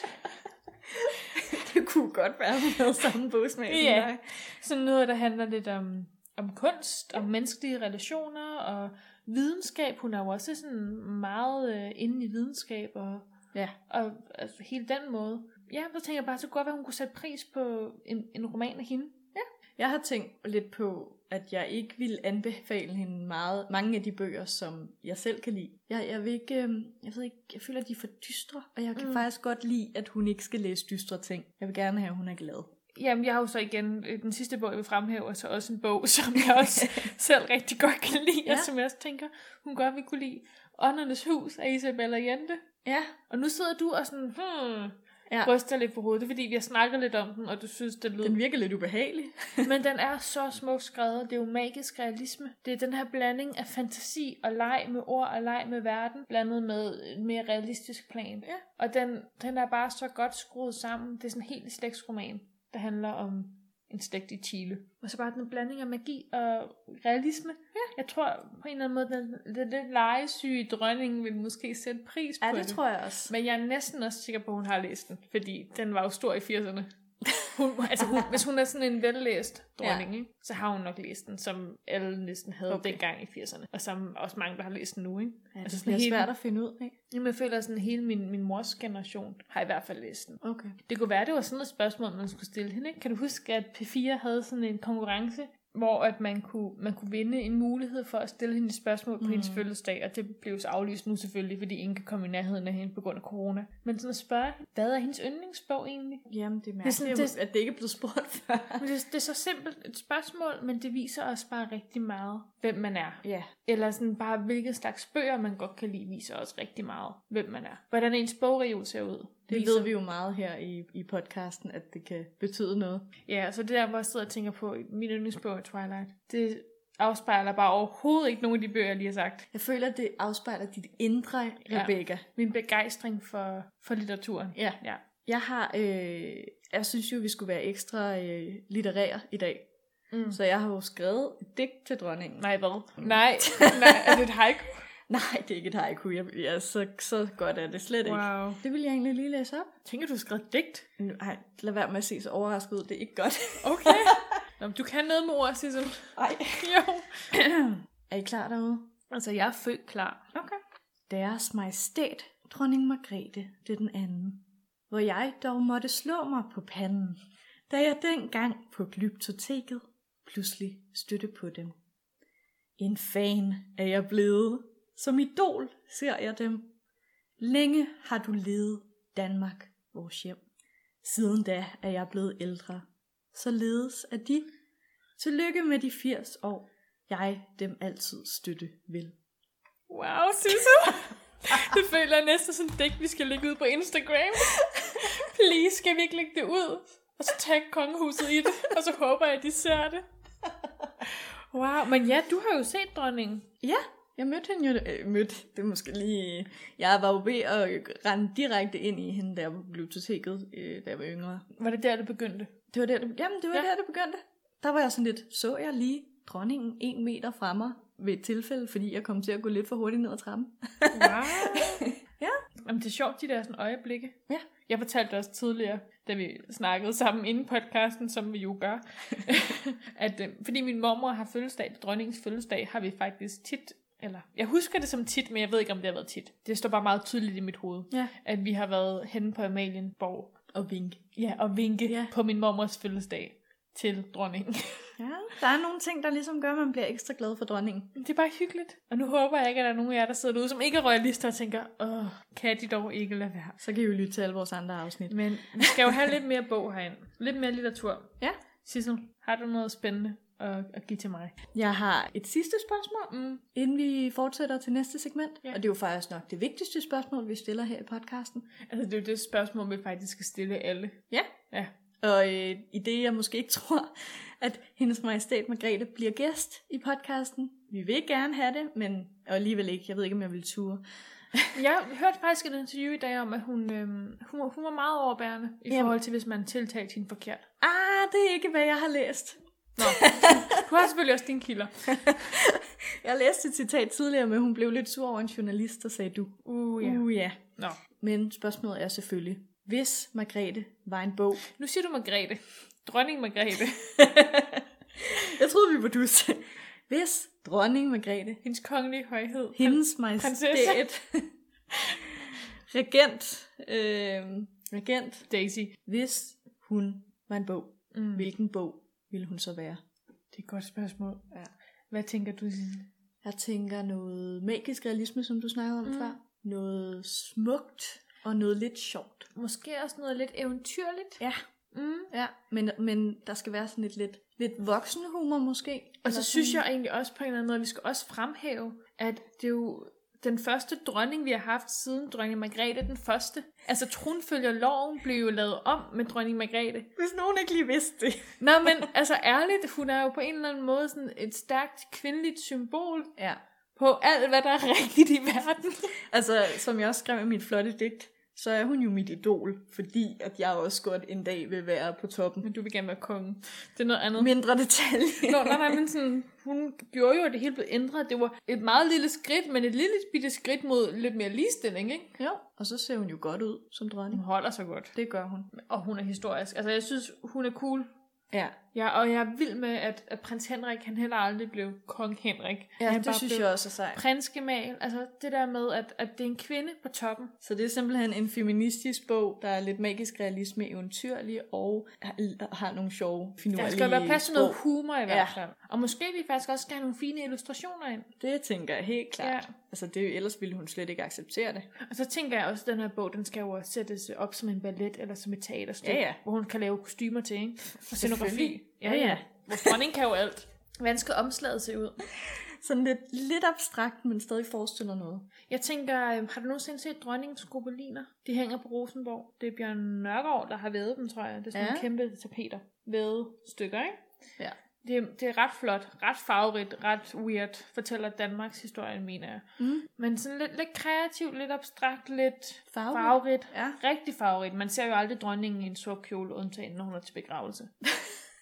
Det kunne godt være, hun havde samme bogsmag som ja. dig. Sådan noget, der handler lidt om, om kunst, ja. om menneskelige relationer, og videnskab. Hun er jo også sådan meget øh, inde i videnskab, og, ja. og altså, hele den måde. Ja, så tænker jeg bare, så godt, at hun kunne sætte pris på en, en roman af hende. Ja. Jeg har tænkt lidt på, at jeg ikke vil anbefale hende meget, mange af de bøger, som jeg selv kan lide. Jeg, jeg vil ikke, jeg ved ikke, jeg føler, at de er for dystre, og jeg kan mm. faktisk godt lide, at hun ikke skal læse dystre ting. Jeg vil gerne have, at hun er glad. Jamen, jeg har jo så igen, den sidste bog, jeg vil fremhæve, og så også en bog, som jeg også selv rigtig godt kan lide, ja. og som jeg også tænker, hun godt vil kunne lide. Åndernes Hus af Isabella Jente. Ja. Og nu sidder du og sådan, hmm... Ja. Ryster lidt på hovedet, fordi vi har snakket lidt om den, og du synes, den lyder... Den virker lidt ubehagelig. Men den er så smukt skrevet. Det er jo magisk realisme. Det er den her blanding af fantasi og leg med ord og leg med verden, blandet med en mere realistisk plan. Ja. Og den, den er bare så godt skruet sammen. Det er sådan en helt slægtsroman, der handler om en slægt i Chile. Og så bare den blanding af magi og realisme. Ja. Jeg tror på en eller anden måde, den, den, den legesyge dronning vil måske sætte pris ja, på det. Ja, det tror jeg også. Men jeg er næsten også sikker på, at hun har læst den. Fordi den var jo stor i firserne. Hun, altså hun, hvis hun er sådan en vellæst dronning, ja. så har hun nok læst den, som alle næsten havde okay. dengang i firserne. Og som også mange, der har læst den nu. Ikke? Ja, det altså, sådan er hele, svært at finde ud af. Jamen, jeg føler, at sådan hele min, min mors generation har i hvert fald læst den. Okay. Det kunne være, det var sådan et spørgsmål, man skulle stille hende. Ikke? Kan du huske, at P fire havde sådan en konkurrence, hvor at man, kunne, man kunne vinde en mulighed for at stille hende et spørgsmål på mm. hendes fødselsdag, og det blev så aflyst nu selvfølgelig, fordi ingen kan komme i nærheden af hende på grund af corona. Men sådan at spørge, hvad er hendes yndlingsbog egentlig? Jamen, det er mærkeligt, det er sådan, det, at det ikke er blevet spurgt før. Men det, det er så simpelt et spørgsmål, men det viser også bare rigtig meget, hvem man er. Yeah. Eller sådan bare, hvilke slags bøger man godt kan lide, viser også rigtig meget, hvem man er. Hvordan ens bogreol ser ud. Det viser. Ved vi jo meget her i, i podcasten, at det kan betyde noget. Ja, så det der, hvor jeg sidder og tænker på, min yndlingsbog er Twilight. Det afspejler bare overhovedet ikke nogen af de bøger, jeg lige har sagt. Jeg føler, det afspejler dit indre, Rebecca. Ja, min begejstring for, for litteraturen. Ja. ja. Jeg har, øh, jeg synes jo, vi skulle være ekstra øh, litterære i dag. Mm. Så jeg har jo skrevet et digt til dronningen. Nej, hvad? Nej, nej, er det et haiku? Nej, det er ikke et haiku. Jeg, ja, så, så godt er det slet wow. ikke. Det vil jeg egentlig lige læse op. Tænker du, du har skrevet digt? Nej, lad være med at se så overrasket ud. Det er ikke godt. Okay. Nå, men du kan noget med ord, Sissel. Nej. Jo. Er I klar derude? Altså, jeg er født klar. Okay. Deres majestæt, dronning Margrethe, det er den anden, hvor jeg dog måtte slå mig på panden, da jeg dengang på glyptoteket pludselig støtte på dem. En fan er jeg blevet, som idol ser jeg dem. Længe har du ledet Danmark, vores hjem. Siden da er jeg blevet ældre, således er de. Tillykke med de firs år, jeg dem altid støtte vil. Wow, Sissel! Det føler jeg næsten sådan et digt, vi skal lægge ud på Instagram. Please, skal vi ikke lægge det ud? Og så tag kongehuset i det, og så håber jeg, at de ser det. Wow, men ja, du har jo set dronningen. Ja, jeg mødte hende jo. Øh, mødte, det måske lige... Jeg var jo ved at rende direkte ind i hende, da jeg blev biblioteket, øh, da jeg var yngre. Var det der, det begyndte? Det var der, det, jamen, det var ja. der, det begyndte. Der var jeg sådan lidt, så jeg lige dronningen en meter fra mig ved et tilfælde, fordi jeg kom til at gå lidt for hurtigt ned ad trappen. Wow. Ja. Jamen, det er sjovt, de der sådan øjeblikke. Ja. Jeg fortalte også tidligere, da vi snakkede sammen inden podcasten, som vi jo gør, at øh, fordi min mormor har fødselsdag, dronningens fødselsdag, har vi faktisk tit, eller jeg husker det som tit, men jeg ved ikke, om det har været tit. Det står bare meget tydeligt i mit hoved, ja. At vi har været henne på Amalienborg. Og vinke. Ja, og vinke ja. På min mormors fødselsdag til dronningen. Ja, der er nogle ting, der ligesom gør, at man bliver ekstra glad for dronningen. Det er bare hyggeligt. Og nu håber jeg ikke, at der er nogen af jer, der sidder derude, som ikke er royalister og tænker, åh, kan de dog ikke lade være. Så kan I jo lytte til alle vores andre afsnit. Men vi skal jo have lidt mere bog herinde. Lidt mere litteratur. Ja. Sissel, har du noget spændende at, at give til mig? Jeg har et sidste spørgsmål, mm. inden vi fortsætter til næste segment. Ja. Og det er jo faktisk nok det vigtigste spørgsmål, vi stiller her i podcasten. Altså, det er jo det spørgsmål, vi faktisk skal stille alle. Ja. Ja. Og øh, i det, jeg måske ikke tror, at hendes majestæt Margrethe bliver gæst i podcasten. Vi vil gerne have det, men alligevel ikke. Jeg ved ikke, om jeg vil ture. Jeg hørte faktisk et interview i dag om, at hun, øh, hun, hun var meget overbærende i Jamen. forhold til, hvis man tiltalte hende forkert. Ah, det er ikke, hvad jeg har læst. Nå, du har selvfølgelig også dine kilder. Jeg læste et citat tidligere, men hun blev lidt sur over en journalist, der sagde du. Uh, ja. Uh, ja. Nå. Men spørgsmålet er selvfølgelig, hvis Margrethe var en bog... Nu siger du Margrethe. Dronning Margrethe. Jeg troede, vi var dus. Hvis dronning Margrethe... Hendes kongelige højhed. Hendes majestæt. regent. Øh, regent. Daisy. Hvis hun var en bog, mm. hvilken bog ville hun så være? Det er et godt spørgsmål. Ja. Hvad tænker du? Jeg tænker noget magisk realisme, som du snakkede om mm. før. Noget smukt. Og noget lidt sjovt. Måske også noget lidt eventyrligt. Ja. Mm. Ja. Men, men der skal være sådan et lidt, lidt voksenhumor måske. Og så synes jeg egentlig også på en eller anden måde, at vi skal også fremhæve, at det er jo den første dronning, vi har haft siden dronning Margrethe den første. Altså tronfølgerloven blev jo lavet om med dronning Margrethe. Hvis nogen ikke lige vidste det. Nå, men altså ærligt, hun er jo på en eller anden måde sådan et stærkt kvindeligt symbol. Ja. På alt, hvad der er rigtigt i verden. Altså, som jeg også skrev i mit flotte digt, så er hun jo mit idol, fordi at jeg også godt en dag vil være på toppen. Men du vil gerne være konge. Det er noget andet. Mindre detalje. Nå, nej, nej, men sådan, hun gjorde jo, at det hele blev ændret. Det var et meget lille skridt, men et lille bitte skridt mod lidt mere ligestilling, ikke? Ja, og så ser hun jo godt ud som dronning. Hun holder sig godt. Det gør hun. Og hun er historisk. Altså, jeg synes, hun er cool. Ja. Ja, og jeg er vild med, at, at prins Henrik, han heller aldrig blev kong Henrik. Ja, han det synes jeg også er sejt. Prinsgemal, altså det der med, at, at det er en kvinde på toppen. Så det er simpelthen en feministisk bog, der er lidt magisk realisme, eventyrlig og har nogle sjove, finurlige sprog. Der skal være plads til noget humor i hvert fald. Ja. Og måske vi faktisk også skal have nogle fine illustrationer ind. Det tænker jeg helt klart. Ja. Altså det, ellers ville hun slet ikke acceptere det. Og så tænker jeg også, at den her bog, den skal jo sættes op som en ballet eller som et teaterstykke, ja, ja. Hvor hun kan lave kostymer til, ikke? Og scenografi. Ja, ja. Vores dronning kan jo alt. Hvordan skal omslaget se ud? Sådan lidt, lidt abstrakt, men stadig forestiller noget. Jeg tænker, har du nogensinde set dronningens gobeliner? De hænger på Rosenborg. Det er Bjørn Nørgaard, der har vævet dem, tror jeg. Det er sådan ja. en kæmpe tapeter. Vævet stykker, ikke? Ja. Det, det er ret flot, ret farverigt, ret weird. Fortæller Danmarks historie, mener jeg. Mm. Men sådan lidt, lidt kreativt, lidt abstrakt, lidt farverigt. farverigt. Ja. Rigtig farverigt. Man ser jo aldrig dronningen i en sort kjole, undtagen når hun er til begravelse.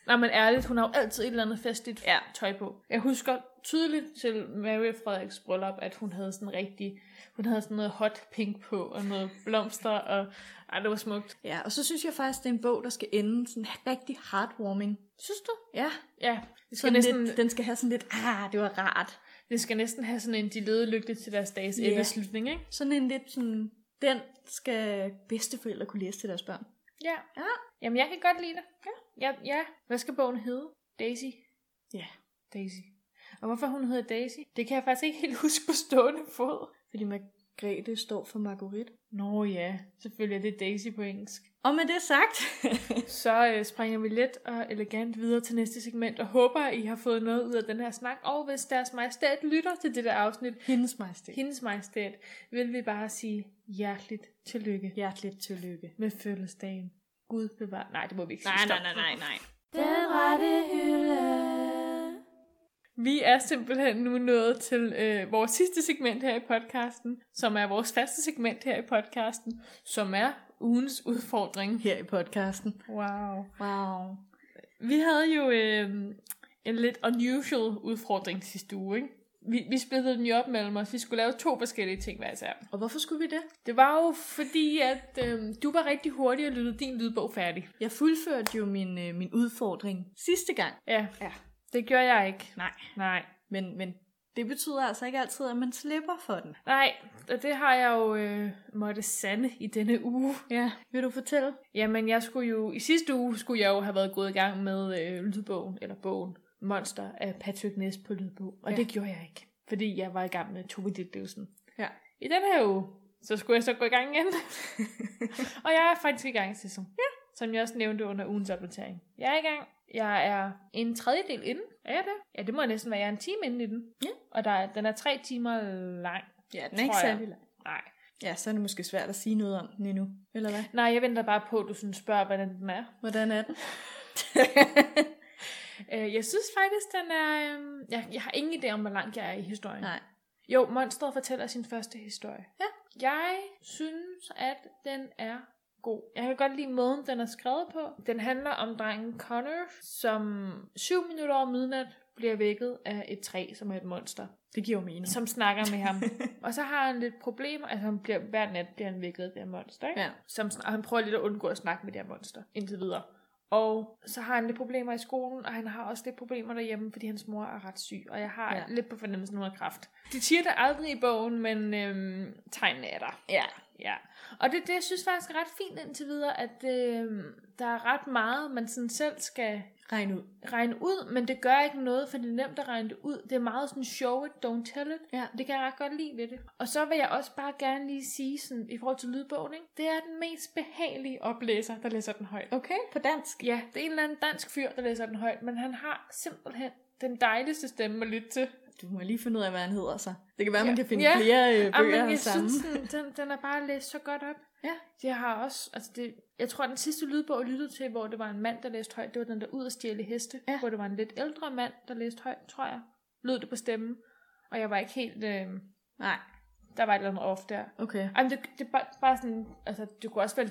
Nej, men ærligt, hun har jo altid et eller andet festligt ja. tøj på. Jeg husker tydeligt til Mary Frederiks bryllup, at hun havde sådan rigtig, hun havde sådan noget hot pink på, og noget blomster, og ej, det var smukt. Ja, og så synes jeg faktisk, det er en bog, der skal ende sådan rigtig heartwarming. Synes du? Ja. Ja. Det skal næsten... lidt, den skal have sådan lidt, ah, det var rart. Det skal næsten have sådan en, de levede lykkeligt til deres dages yeah. endeslutning, ikke? Sådan en lidt sådan, den skal bedsteforældre kunne læse til deres børn. Ja. Ja. Jamen, jeg kan godt lide det. Ja. Ja, ja. Hvad skal bogen hedde? Daisy? Ja. Daisy. Og hvorfor hun hedder Daisy? Det kan jeg faktisk ikke helt huske på stående fod. Fordi Margrethe står for Marguerite. Nå ja, selvfølgelig er det Daisy på engelsk. Og med det sagt, så øh, springer vi let og elegant videre til næste segment, og håber, I har fået noget ud af den her snak. Og hvis deres majestæt lytter til det der afsnit, hendes majestæt, hendes majestæt vil vi bare sige hjerteligt tillykke. Hjerteligt tillykke. Med fødselsdagen. Gud bevar... Nej, det må vi ikke sige. Nej, nej, nej, nej, nej. Den rette hylde. Vi er simpelthen nu nået til øh, vores sidste segment her i podcasten, som er vores faste segment her i podcasten, som er ugens udfordring her i podcasten. Wow. Wow. Vi havde jo øh, en lidt unusual udfordring sidste uge, ikke? Vi, vi splittede den jo op mellem os. Vi skulle lave to forskellige ting hver især. Og hvorfor skulle vi det? Det var jo fordi, at øh, du var rigtig hurtig og lyttede din lydbog færdig. Jeg fuldførte jo min, øh, min udfordring sidste gang. Ja, ja. Det gør jeg ikke. Nej. Nej. Men, men det betyder altså ikke altid, at man slipper for den. Nej, og det har jeg jo øh, måtte sande i denne uge. Ja. Vil du fortælle? Jamen, jeg skulle jo, i sidste uge skulle jeg jo have været gået i gang med øh, lydbogen, eller bogen, Monster af Patrick Ness på lydbog. Og ja. Det gjorde jeg ikke, fordi jeg var i gang med Tove Ditlevsen. Ja. I den her uge, så skulle jeg så gå i gang igen. Og jeg er faktisk i gang, Sissel. Ja. Som jeg også nævnte under ugens opdatering. Jeg er i gang. Jeg er en tredjedel inden. Er jeg det? Ja, det må næsten være. Jeg er en time inden i den. Ja. Og der er, den er tre timer lang. Ja, den er ikke særlig lang. Nej. Ja, så er det måske svært at sige noget om den endnu. Eller hvad? Nej, jeg venter bare på, at du sådan spørger, hvordan den er. Hvordan er den? Jeg synes faktisk, den er... Jeg, jeg har ingen idé om, hvor langt jeg er i historien. Nej. Jo, monstret fortæller sin første historie. Ja. Jeg synes, at den er... god. Jeg kan godt lide måden, den er skrevet på. Den handler om drengen Connor, som syv minutter over midnat bliver vækket af et træ, som er et monster. Det giver jo mening. Som snakker med ham. Og så har han lidt problemer. Altså han bliver, hver nat bliver han vækket af det her monster. Ikke? Ja. Som, og han prøver lidt at undgå at snakke med det her monster. Indtil videre. Og så har han lidt problemer i skolen, og han har også lidt problemer derhjemme, fordi hans mor er ret syg. Og jeg har ja. lidt på fornemmelsen, hun har kræft. De siger det aldrig i bogen, men øhm, tegnene er der. Ja. Ja, og det, det jeg synes faktisk er ret fint indtil videre, at øh, der er ret meget, man sådan selv skal regne ud. regne ud, men det gør ikke noget, for det er nemt at regne det ud. Det er meget sådan show it, don't tell it. Ja. Det kan jeg ret godt lide ved det. Og så vil jeg også bare gerne lige sige, sådan, i forhold til lydbogen, ikke? Det er den mest behagelige oplæser, der læser den højt. Okay, på dansk? Ja, det er en eller anden dansk fyr, der læser den højt, men han har simpelthen den dejligste stemme at lytte til. Du må lige finde ud af, hvad han hedder så. Det kan være, ja. man kan finde ja. flere øh, bøger sammen. Jeg synes, den, den, den er bare læst så godt op. Ja. Jeg har også, altså det, jeg tror, den sidste lydbog, jeg lyttede til, hvor det var en mand, der læste højt, det var den der Ud og stjæle heste, ja. hvor det var en lidt ældre mand, der læste højt, tror jeg. Lød det på stemmen, og jeg var ikke helt... Øh, nej. Der var et eller andet off der. Okay. Jamen, det, det bare, bare sådan, altså det kunne også være,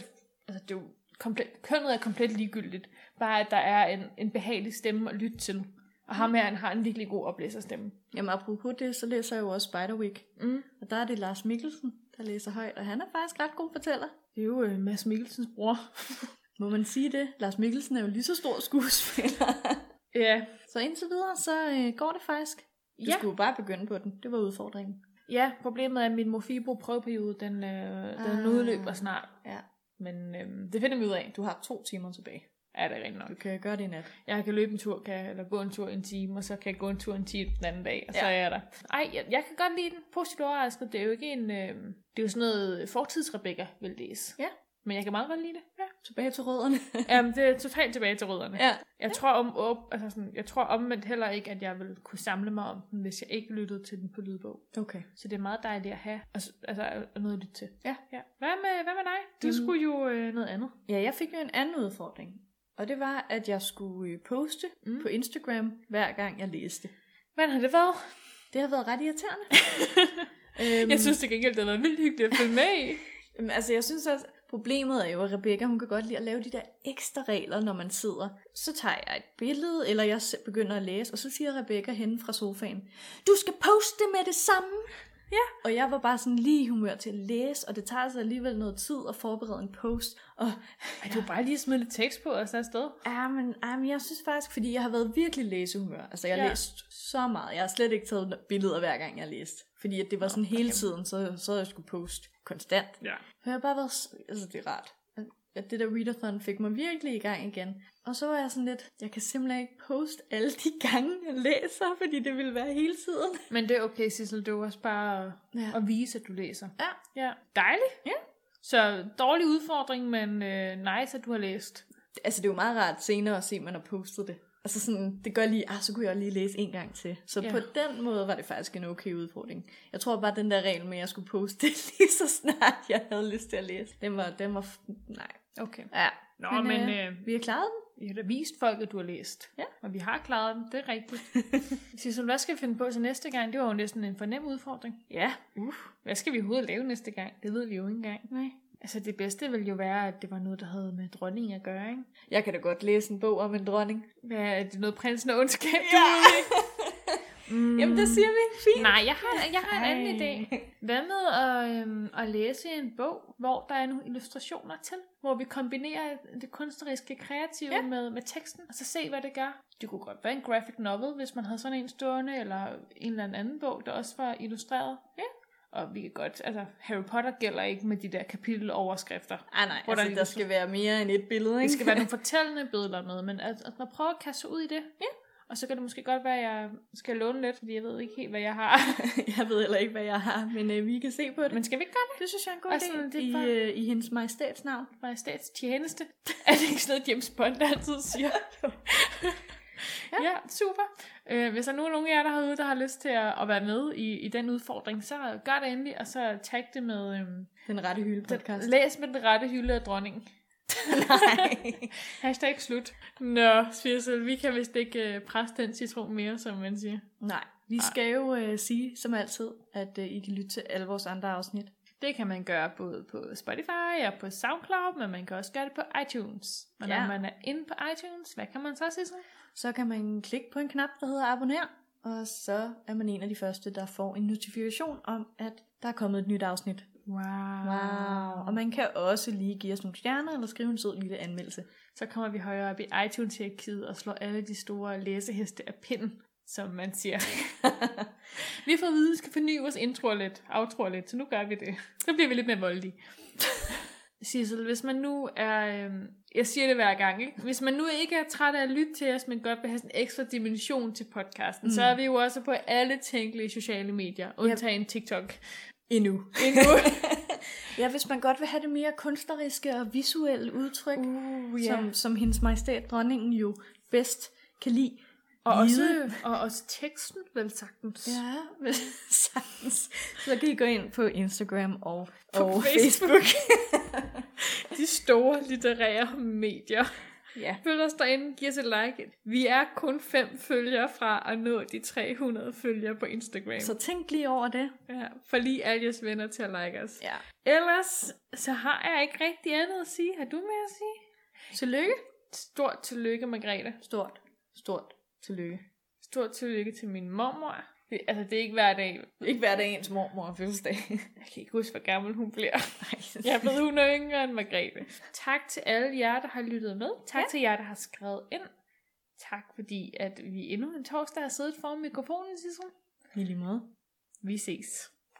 altså det er jo komplet, kønnet er komplet ligegyldigt, bare at der er en, en behagelig stemme at lytte til. Og ham her, han har en virkelig god oplæserstemme. Jamen apropos det, så læser jeg jo også Spiderwick. Mm. Og der er det Lars Mikkelsen, der læser højt, og han er faktisk ret god fortæller. Det er jo øh, Mads Mikkelsens bror. Må man sige det? Lars Mikkelsen er jo lige så stor skuespiller. Ja. Yeah. Så indtil videre, så øh, går det faktisk. Du yeah. skulle bare begynde på den. Det var udfordringen. Ja, problemet er, at min Mofibo prøveperiode, den, øh, ah. den udløber snart. Ja. Men øh, det finder vi ud af. Du har to timer tilbage. Ja, det er rigtig nok. Du kan gøre det i nat. Jeg kan løbe en tur, kan jeg, eller gå en tur en time, og så kan jeg gå en tur en time den anden dag, og ja. så er jeg der. Ej, jeg, jeg kan godt lide den. Positivt overrasket. Det er jo ikke en... Øh, det er jo sådan noget fortidsrebecca, vil læse. Ja. Men jeg kan meget godt lide det. Ja. Tilbage til rødderne. Jamen, det er totalt tilbage til rødderne. Ja. Jeg tror om op, altså sådan, jeg tror omvendt heller ikke, at jeg ville kunne samle mig om den, hvis jeg ikke lyttede til den på lydbog. Okay. Så det er meget dejligt at have, altså, altså noget at lytte til. Ja. ja. Hvad med, hvad med dig? Du mm. skulle jo øh, noget andet. Ja, jeg fik jo en anden udfordring. Og det var, at jeg skulle poste mm. på Instagram, hver gang jeg læste. Hvordan har det været? Det har været ret irriterende. øhm, jeg synes, det gengæld, det har været vildt hyggeligt at følge med i. Altså, jeg synes også, Problemet er jo, at Rebecca, hun kan godt lide at lave de der ekstra regler, når man sidder. Så tager jeg et billede, eller jeg begynder at læse, og så siger Rebecca henne fra sofaen, du skal poste med det samme. Ja. Og jeg var bare sådan lige i humør til at læse, og det tager sig alligevel noget tid at forberede en post. Og ja. Du bare lige smidt lidt tekst på, og så afsted. Ja, men, ja, men jeg synes faktisk, fordi jeg har været virkelig læsehumør. Altså, jeg har ja. læst så meget. Jeg har slet ikke taget billeder, hver gang jeg læste. Fordi at det var sådan Nå, hele tiden, så, så jeg skulle poste konstant. Ja. Jeg har bare været, altså det er rart. At det der readathon fik mig virkelig i gang igen. Og så var jeg sådan lidt, jeg kan simpelthen ikke poste alle de gange, jeg læser, fordi det ville være hele tiden. Men det er okay, Sissel, det var også bare ja. at vise, at du læser. Ja. ja. Dejligt. Ja. Så dårlig udfordring, men øh, nice, at du har læst. Altså det er jo meget rart senere at se, at man har postet det. Altså sådan, det gør lige, ah, så kunne jeg lige læse en gang til. Så ja. på den måde var det faktisk en okay udfordring. Jeg tror bare, den der regel med, at jeg skulle poste det lige så snart, jeg havde lyst til at læse. Den var, den var, nej. Okay. Ja. Nå, men, men øh, øh, vi har klaret den. Vi har da vist folk, at du har læst. Ja. Og vi har klaret den, det er rigtigt. Sissel, hvad skal vi finde på så næste gang? Det var jo næsten en fornem udfordring. Ja. Uh. Hvad skal vi overhovedet lave næste gang? Det ved vi jo ikke engang. Nej. Altså det bedste ville jo være, at det var noget, der havde med dronning at gøre, ikke? Jeg kan da godt læse en bog om en dronning. Hvad er det noget prinsen og ondskab, du ved, ikke? Mm. Jamen det siger vi. Fint. Nej, jeg har, jeg har en anden idé. Hvad med at, øhm, at læse en bog, hvor der er nogle illustrationer til? Hvor vi kombinerer det kunstneriske kreative ja. med, med teksten, og så se, hvad det gør. Det kunne godt være en graphic novel, hvis man havde sådan en stående, eller en eller anden bog, der også var illustreret. Ja. Og vi kan godt, altså Harry Potter gælder ikke med de der kapiteloverskrifter. Ah nej, altså, der, der skal være mere end et billede, ikke? Det skal være nogle fortællende billeder med, men at, at man prøver at kaste ud i det. Ja. Og så kan det måske godt være, at jeg skal låne lidt, fordi jeg ved ikke helt, hvad jeg har. Jeg ved heller ikke, hvad jeg har, men øh, vi kan se på det. Men skal vi ikke gøre det? Det synes jeg er en god altså, idé. I, bare... øh, I hendes majestats navn. Majestats tjeneste. Er det ikke sådan noget, James Bond altid siger? Ja. ja, super. Øh, hvis der nu er nogen af jer, der har ude, der har lyst til at, at være med i, i den udfordring, så gør det endelig, og så tag det med... Øhm, den rette hylde podcast. Læs med den rette hylde af dronningen. Nej. Hashtag slut. Nå, Sissel, vi kan vist ikke øh, presse den citron mere, som man siger. Nej, vi skal jo øh, sige, som altid, at øh, I kan lytte til alle vores andre afsnit. Det kan man gøre både på Spotify og på SoundCloud, men man kan også gøre det på iTunes. Og ja. når man er inde på iTunes, hvad kan man så, Sissel? Så kan man klikke på en knap, der hedder abonner, og så er man en af de første, der får en notifikation om, at der er kommet et nyt afsnit. Wow. wow. Og man kan også lige give os nogle stjerner, eller skrive en sød lille anmeldelse. Så kommer vi højere op i iTunes-hierarkiet og slår alle de store læseheste af pinden, som man siger. Vi har fået at vide, at vi skal forny vores intro lidt, outro lidt, så nu gør vi det. Så bliver vi lidt mere voldige. Sissel, hvis man nu er... Øh, jeg siger det hver gang, ikke? Hvis man nu ikke er træt af at lytte til os, men godt vil have sådan en ekstra dimension til podcasten, mm. så er vi jo også på alle tænkelige sociale medier, undtagen yep. TikTok. Endnu. Endnu. Ja, hvis man godt vil have det mere kunstneriske og visuelle udtryk, uh, yeah. som, som hendes majestæt dronningen jo bedst kan lide. Og også, og også teksten, vel sagtens. Ja, vel sagtens. Så kan I gå ind på Instagram og, på og Facebook. Facebook. De store litterære medier. Ja. Følg os derinde, giv os et like. Vi er kun fem følgere fra at nå de tre hundrede følgere på Instagram. Så tænk lige over det. Ja, for lige alle jeres venner til at like os. Ja. Ellers så har jeg ikke rigtig andet at sige. Har du mere at sige? Tillykke. Stort tillykke, Margrethe. Stort. Stort. Tillykke. Stort tillykke til min mormor. Det, altså, det er ikke hver dag. Ikke hver dag ens mormor fødselsdag. Jeg kan ikke huske, hvor gammel hun bliver. Jeg ved, hun er yngre end Margrethe. Tak til alle jer, der har lyttet med. Tak ja. til jer, der har skrevet ind. Tak, fordi at vi endnu en torsdag har siddet foran mikrofonen, Sissel. I lige måde. Vi ses.